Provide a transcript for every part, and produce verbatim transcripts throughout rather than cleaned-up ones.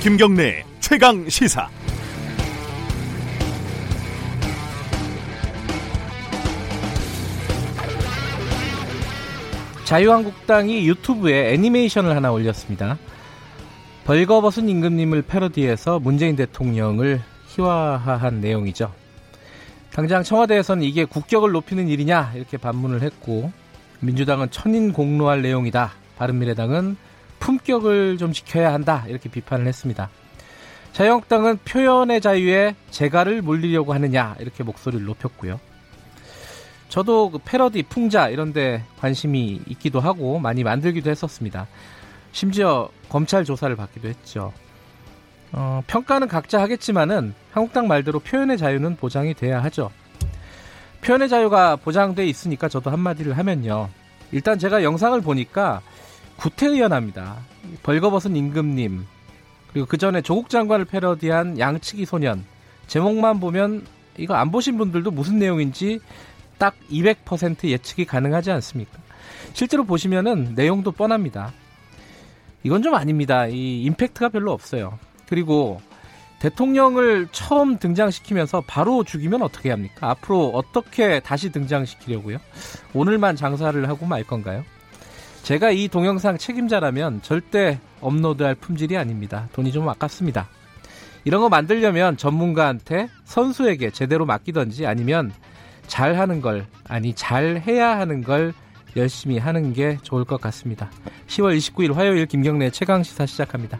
김경래 최강시사. 자유한국당이 유튜브에 애니메이션을 하나 올렸습니다. 벌거벗은 임금님을 패러디해서 문재인 대통령을 희화화한 내용이죠. 당장 청와대에서는 이게 국격을 높이는 일이냐 이렇게 반문을 했고, 민주당은 천인 공노할 내용이다, 바른미래당은 품격을 좀 지켜야 한다 이렇게 비판을 했습니다. 자유한국당은 표현의 자유에 재갈을 물리려고 하느냐 이렇게 목소리를 높였고요. 저도 그 패러디, 풍자 이런 데 관심이 있기도 하고 많이 만들기도 했었습니다. 심지어 검찰 조사를 받기도 했죠. 어, 평가는 각자 하겠지만은 한국당 말대로 표현의 자유는 보장이 돼야 하죠. 표현의 자유가 보장돼 있으니까 저도 한마디를 하면요. 일단 제가 영상을 보니까 구태의연합니다. 벌거벗은 임금님, 그리고 그 전에 조국 장관을 패러디한 양치기 소년, 제목만 보면 이거 안 보신 분들도 무슨 내용인지 딱 이백 퍼센트 예측이 가능하지 않습니까? 실제로 보시면은 내용도 뻔합니다. 이건 좀 아닙니다. 이 임팩트가 별로 없어요. 그리고 대통령을 처음 등장시키면서 바로 죽이면 어떻게 합니까? 앞으로 어떻게 다시 등장시키려고요? 오늘만 장사를 하고 말 건가요? 제가 이 동영상 책임자라면 절대 업로드할 품질이 아닙니다. 돈이 좀 아깝습니다. 이런 거 만들려면 전문가한테, 선수에게 제대로 맡기던지, 아니면 잘하는 걸, 아니 잘해야 하는 걸 열심히 하는 게 좋을 것 같습니다. 시월 이십구일 화요일 김경래 최강시사 시작합니다.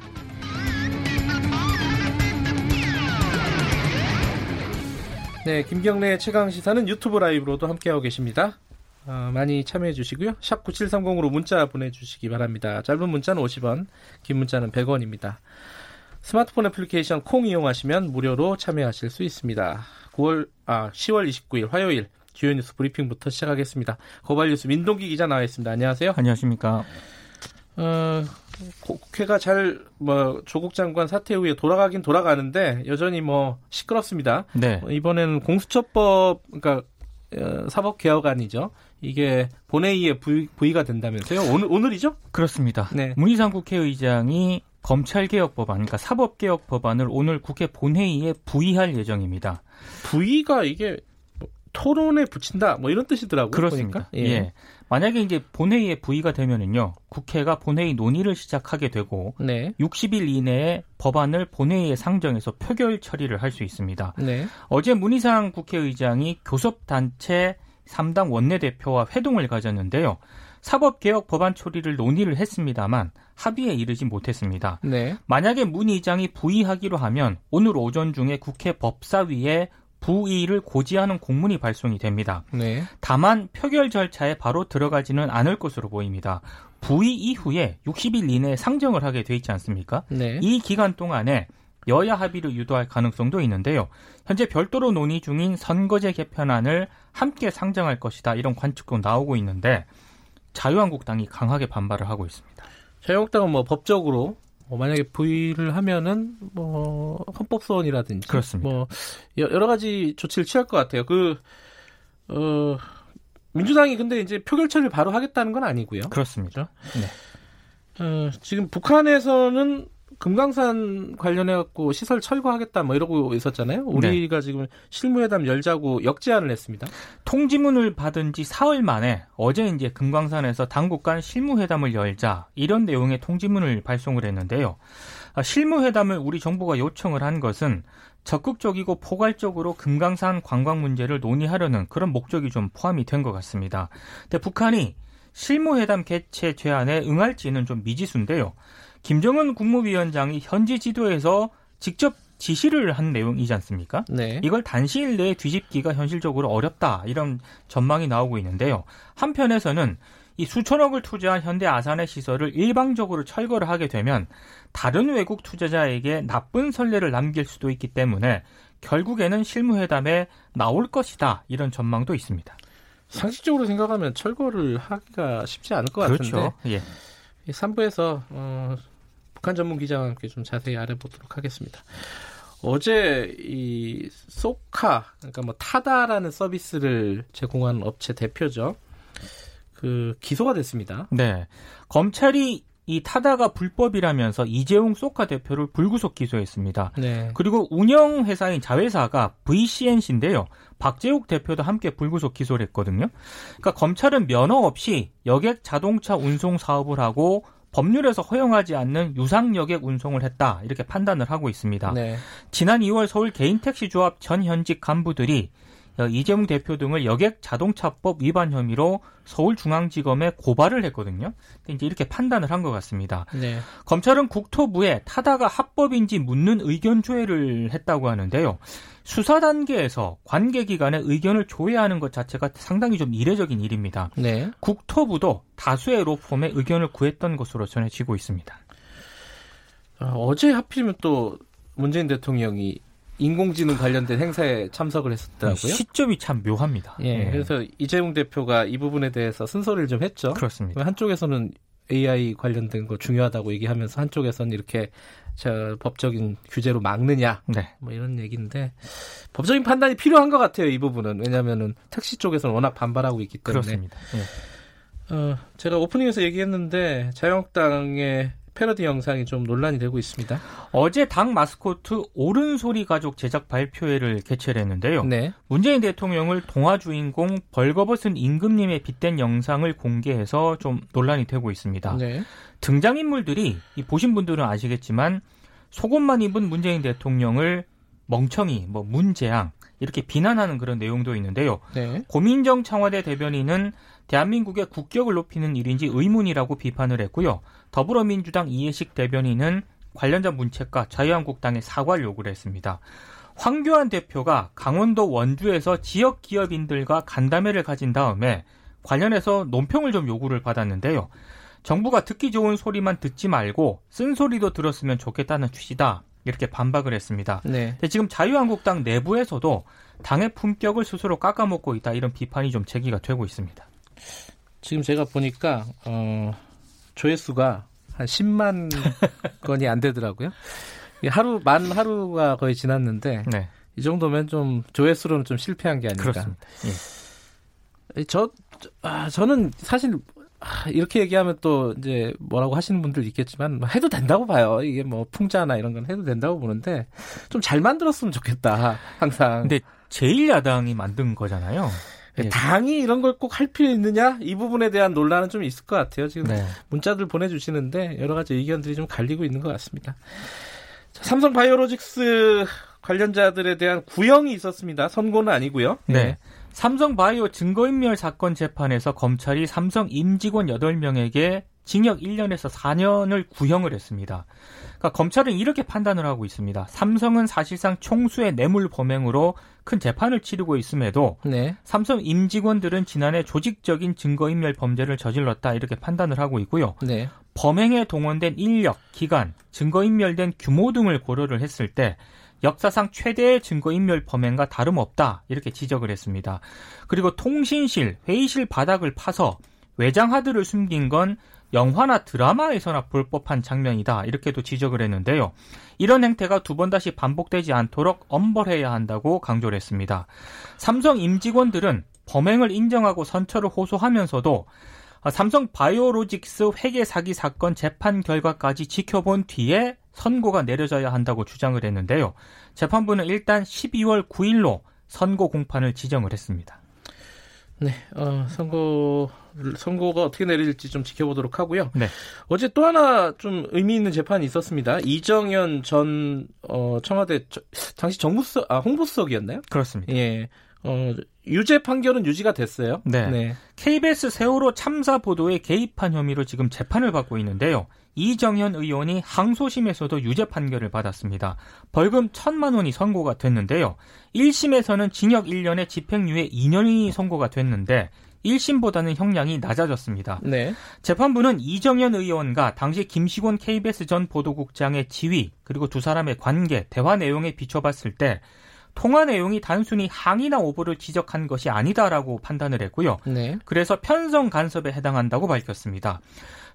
네, 김경래 최강시사는 유튜브 라이브로도 함께하고 계십니다. 어, 많이 참여해 주시고요. 샵 구칠삼공으로 문자 보내주시기 바랍니다. 짧은 문자는 오십 원, 긴 문자는 백 원입니다. 스마트폰 애플리케이션 콩 이용하시면 무료로 참여하실 수 있습니다. 구월, 아, 시월 이십구일 화요일 주요 뉴스 브리핑부터 시작하겠습니다. 고발 뉴스 민동기 기자 나와 있습니다. 안녕하세요. 안녕하십니까. 어, 국회가 잘, 뭐, 조국 장관 사퇴 후에 돌아가긴 돌아가는데 여전히 뭐 시끄럽습니다. 네. 이번에는 공수처법, 그러니까 사법 개혁안이죠. 이게 본회의에 부의, 부의가 된다면서요? 오늘, 오늘이죠? 그렇습니다. 네. 문희상 국회의장이 검찰개혁법안, 그러니까 사법개혁법안을 오늘 국회 본회의에 부의할 예정입니다. 부의가 이게 토론에 붙인다, 뭐 이런 뜻이더라고요. 그렇습니다. 예. 예. 만약에 이제 본회의에 부의가 되면은요, 국회가 본회의 논의를 시작하게 되고, 네, 육십 일 이내에 법안을 본회의에 상정해서 표결 처리를 할 수 있습니다. 네. 어제 문희상 국회의장이 교섭단체 삼 당 원내대표와 회동을 가졌는데요. 사법개혁 법안 처리를 논의를 했습니다만 합의에 이르지 못했습니다. 네. 만약에 문 의장이 부의하기로 하면 오늘 오전 중에 국회 법사위에 부의를 고지하는 공문이 발송이 됩니다. 네. 다만 표결 절차에 바로 들어가지는 않을 것으로 보입니다. 부의 이후에 육십 일 이내에 상정을 하게 돼 있지 않습니까? 네. 이 기간 동안에 여야 합의를 유도할 가능성도 있는데요. 현재 별도로 논의 중인 선거제 개편안을 함께 상정할 것이다, 이런 관측도 나오고 있는데 자유한국당이 강하게 반발을 하고 있습니다. 자유한국당은 뭐 법적으로 뭐 만약에 부의를 하면은 뭐 헌법소원이라든지, 그렇습니다, 뭐 여러 가지 조치를 취할 것 같아요. 그 어, 민주당이 근데 이제 표결 처리를 바로 하겠다는 건 아니고요. 그렇습니다. 네. 어, 지금 북한에서는 금강산 관련해 갖고 시설 철거하겠다 뭐 이러고 있었잖아요. 우리가 네, 지금 실무회담 열자고 역제안을 했습니다. 통지문을 받은 지 사흘 만에 어제 이제 금강산에서 당국 간 실무회담을 열자, 이런 내용의 통지문을 발송을 했는데요. 실무회담을 우리 정부가 요청을 한 것은 적극적이고 포괄적으로 금강산 관광 문제를 논의하려는 그런 목적이 좀 포함이 된 것 같습니다. 근데 북한이 실무회담 개최 제안에 응할지는 좀 미지수인데요. 김정은 국무위원장이 현지 지도에서 직접 지시를 한 내용이지 않습니까? 네. 이걸 단시일 내에 뒤집기가 현실적으로 어렵다, 이런 전망이 나오고 있는데요. 한편에서는 이 수천억을 투자한 현대 아산의 시설을 일방적으로 철거를 하게 되면 다른 외국 투자자에게 나쁜 선례를 남길 수도 있기 때문에 결국에는 실무회담에 나올 것이다, 이런 전망도 있습니다. 상식적으로 생각하면 철거를 하기가 쉽지 않을 것 그렇죠. 같은데. 예. 삼 부에서 어, 북한 전문 기자와 함께 좀 자세히 알아보도록 하겠습니다. 어제 이 소카, 그러니까 뭐 타다라는 서비스를 제공하는 업체 대표죠, 그 기소가 됐습니다. 네. 검찰이 이 타다가 불법이라면서 이재웅 소카 대표를 불구속 기소했습니다. 네. 그리고 운영회사인 자회사가 브이씨엔씨인데요. 박재욱 대표도 함께 불구속 기소를 했거든요. 그러니까 검찰은 면허 없이 여객 자동차 운송 사업을 하고 법률에서 허용하지 않는 유상 여객 운송을 했다, 이렇게 판단을 하고 있습니다. 네. 지난 이월 서울 개인택시조합 전 현직 간부들이 이재용 대표 등을 여객자동차법 위반 혐의로 서울중앙지검에 고발을 했거든요. 이제 이렇게 판단을 한 것 같습니다. 네. 검찰은 국토부에 타다가 합법인지 묻는 의견 조회를 했다고 하는데요. 수사 단계에서 관계기관의 의견을 조회하는 것 자체가 상당히 좀 이례적인 일입니다. 네. 국토부도 다수의 로펌의 의견을 구했던 것으로 전해지고 있습니다. 아, 어제 하필이면 또 문재인 대통령이 인공지능 관련된 행사에 참석을 했었다고요? 시점이 참 묘합니다. 예, 예. 그래서 이재용 대표가 이 부분에 대해서 쓴소리를 좀 했죠. 그렇습니다. 한쪽에서는 에이아이 관련된 거 중요하다고 얘기하면서 한쪽에서는 이렇게 저 법적인 규제로 막느냐, 네, 뭐 이런 얘기인데 법적인 판단이 필요한 것 같아요, 이 부분은. 왜냐하면은 택시 쪽에서는 워낙 반발하고 있기 때문에. 그렇습니다. 예. 어, 제가 오프닝에서 얘기했는데 자유한국당의 패러디 영상이 좀 논란이 되고 있습니다. 어제 당 마스코트 오른소리 가족 제작 발표회를 개최를 했는데요. 네. 문재인 대통령을 동화 주인공 벌거벗은 임금님에 빗댄 영상을 공개해서 좀 논란이 되고 있습니다. 네. 등장인물들이, 이 보신 분들은 아시겠지만, 속옷만 입은 문재인 대통령을 멍청이, 뭐 문재앙 이렇게 비난하는 그런 내용도 있는데요. 네. 고민정 청와대 대변인은 대한민국의 국격을 높이는 일인지 의문이라고 비판을 했고요. 더불어민주당 이해식 대변인은 관련자 문책과 자유한국당의 사과를 요구를 했습니다. 황교안 대표가 강원도 원주에서 지역 기업인들과 간담회를 가진 다음에 관련해서 논평을 좀 요구를 받았는데요. 정부가 듣기 좋은 소리만 듣지 말고 쓴소리도 들었으면 좋겠다는 취지다, 이렇게 반박을 했습니다. 네. 근데 지금 자유한국당 내부에서도 당의 품격을 스스로 깎아먹고 있다, 이런 비판이 좀 제기가 되고 있습니다. 지금 제가 보니까 어, 조회수가 한 십만 건이 안 되더라고요. 하루 만 하루가 거의 지났는데, 네, 이 정도면 좀 조회수로는 좀 실패한 게 아닌가. 그렇습니다. 예. 저, 저 아, 저는 사실 아, 이렇게 얘기하면 또 이제 뭐라고 하시는 분들 있겠지만 해도 된다고 봐요. 이게 뭐 풍자나 이런 건 해도 된다고 보는데 좀 잘 만들었으면 좋겠다, 항상. 근데 제일 야당이 만든 거잖아요. 예. 당이 이런 걸 꼭 할 필요 있느냐? 이 부분에 대한 논란은 좀 있을 것 같아요. 지금 네. 문자들 보내주시는데 여러 가지 의견들이 좀 갈리고 있는 것 같습니다. 자, 삼성바이오로직스 관련자들에 대한 구형이 있었습니다. 선고는 아니고요. 네. 네. 삼성바이오 증거인멸 사건 재판에서 검찰이 삼성 임직원 여덟 명에게 징역 일 년에서 사 년을 구형을 했습니다. 그러니까 검찰은 이렇게 판단을 하고 있습니다. 삼성은 사실상 총수의 뇌물 범행으로 큰 재판을 치르고 있음에도, 네, 삼성 임직원들은 지난해 조직적인 증거인멸 범죄를 저질렀다, 이렇게 판단을 하고 있고요. 네. 범행에 동원된 인력, 기간, 증거인멸된 규모 등을 고려를 했을 때 역사상 최대의 증거인멸 범행과 다름없다, 이렇게 지적을 했습니다. 그리고 통신실, 회의실 바닥을 파서 외장 하드를 숨긴 건 영화나 드라마에서나 볼 법한 장면이다, 이렇게도 지적을 했는데요. 이런 행태가 두 번 다시 반복되지 않도록 엄벌해야 한다고 강조를 했습니다. 삼성 임직원들은 범행을 인정하고 선처를 호소하면서도 삼성 바이오로직스 회계 사기 사건 재판 결과까지 지켜본 뒤에 선고가 내려져야 한다고 주장을 했는데요. 재판부는 일단 십이월 구일로 선고 공판을 지정을 했습니다. 네, 어, 선고, 선고가 어떻게 내릴지 좀 지켜보도록 하고요. 네. 어제 또 하나 좀 의미 있는 재판이 있었습니다. 이정현 전, 어, 청와대, 저, 당시 정부수, 아, 홍보수석이었나요? 그렇습니다. 예. 어, 유죄 판결은 유지가 됐어요. 네. 네. 케이비에스 세월호 참사 보도에 개입한 혐의로 지금 재판을 받고 있는데요. 이정현 의원이 항소심에서도 유죄 판결을 받았습니다. 벌금 천만 원이 선고가 됐는데요. 일 심에서는 징역 일 년에 집행유예 이 년이 선고가 됐는데 일 심보다는 형량이 낮아졌습니다. 네. 재판부는 이정현 의원과 당시 김시곤 케이비에스 전 보도국장의 지위, 그리고 두 사람의 관계, 대화 내용에 비춰봤을 때 통화 내용이 단순히 항의나 오보를 지적한 것이 아니다라고 판단을 했고요. 네. 그래서 편성 간섭에 해당한다고 밝혔습니다.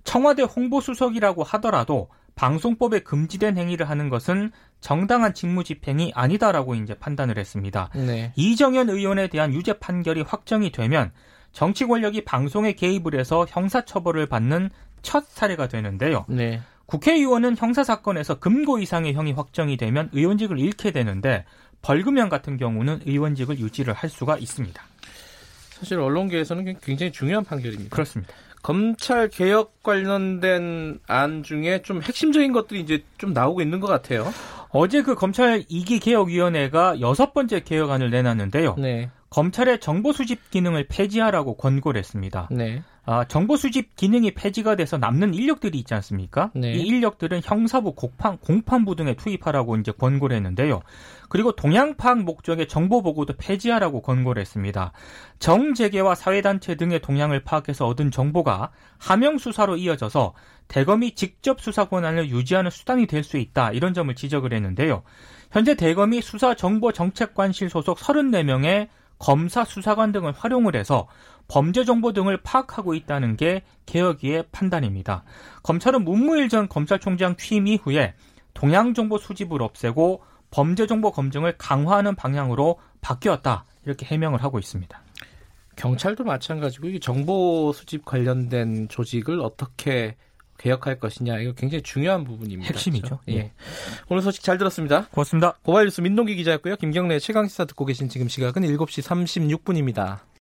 청와대 홍보수석이라고 하더라도 방송법에 금지된 행위를 하는 것은 정당한 직무집행이 아니다라고 이제 판단을 했습니다. 네. 이정현 의원에 대한 유죄 판결이 확정이 되면 정치 권력이 방송에 개입을 해서 형사처벌을 받는 첫 사례가 되는데요. 네. 국회의원은 형사사건에서 금고 이상의 형이 확정이 되면 의원직을 잃게 되는데 벌금형 같은 경우는 의원직을 유지를 할 수가 있습니다. 사실 언론계에서는 굉장히 중요한 판결입니다. 그렇습니다. 검찰 개혁 관련된 안 중에 좀 핵심적인 것들이 이제 좀 나오고 있는 것 같아요. 어제 그 검찰 이 기 개혁위원회가 여섯 번째 개혁안을 내놨는데요. 네. 검찰의 정보 수집 기능을 폐지하라고 권고를 했습니다. 네. 아, 정보 수집 기능이 폐지가 돼서 남는 인력들이 있지 않습니까? 네. 이 인력들은 형사부, 공판, 공판부 등에 투입하라고 이제 권고를 했는데요. 그리고 동향 파악 목적의 정보 보고도 폐지하라고 권고를 했습니다. 정재계와 사회단체 등의 동향을 파악해서 얻은 정보가 하명 수사로 이어져서 대검이 직접 수사 권한을 유지하는 수단이 될 수 있다. 이런 점을 지적을 했는데요. 현재 대검이 수사정보정책관실 소속 서른네 명의 검사, 수사관 등을 활용을 해서 범죄 정보 등을 파악하고 있다는 게 개혁위의 판단입니다. 검찰은 문무일 전 검찰총장 취임 이후에 동향정보 수집을 없애고 범죄 정보 검증을 강화하는 방향으로 바뀌었다. 이렇게 해명을 하고 있습니다. 경찰도 마찬가지고 이 정보 수집 관련된 조직을 어떻게 개혁할 것이냐. 이거 굉장히 중요한 부분입니다. 핵심이죠. 그렇죠? 예. 오늘 소식 잘 들었습니다. 고맙습니다. 고발뉴스 민동기 기자였고요. 김경래 최강시사 듣고 계신 지금 시각은 일곱 시 삼십육 분입니다.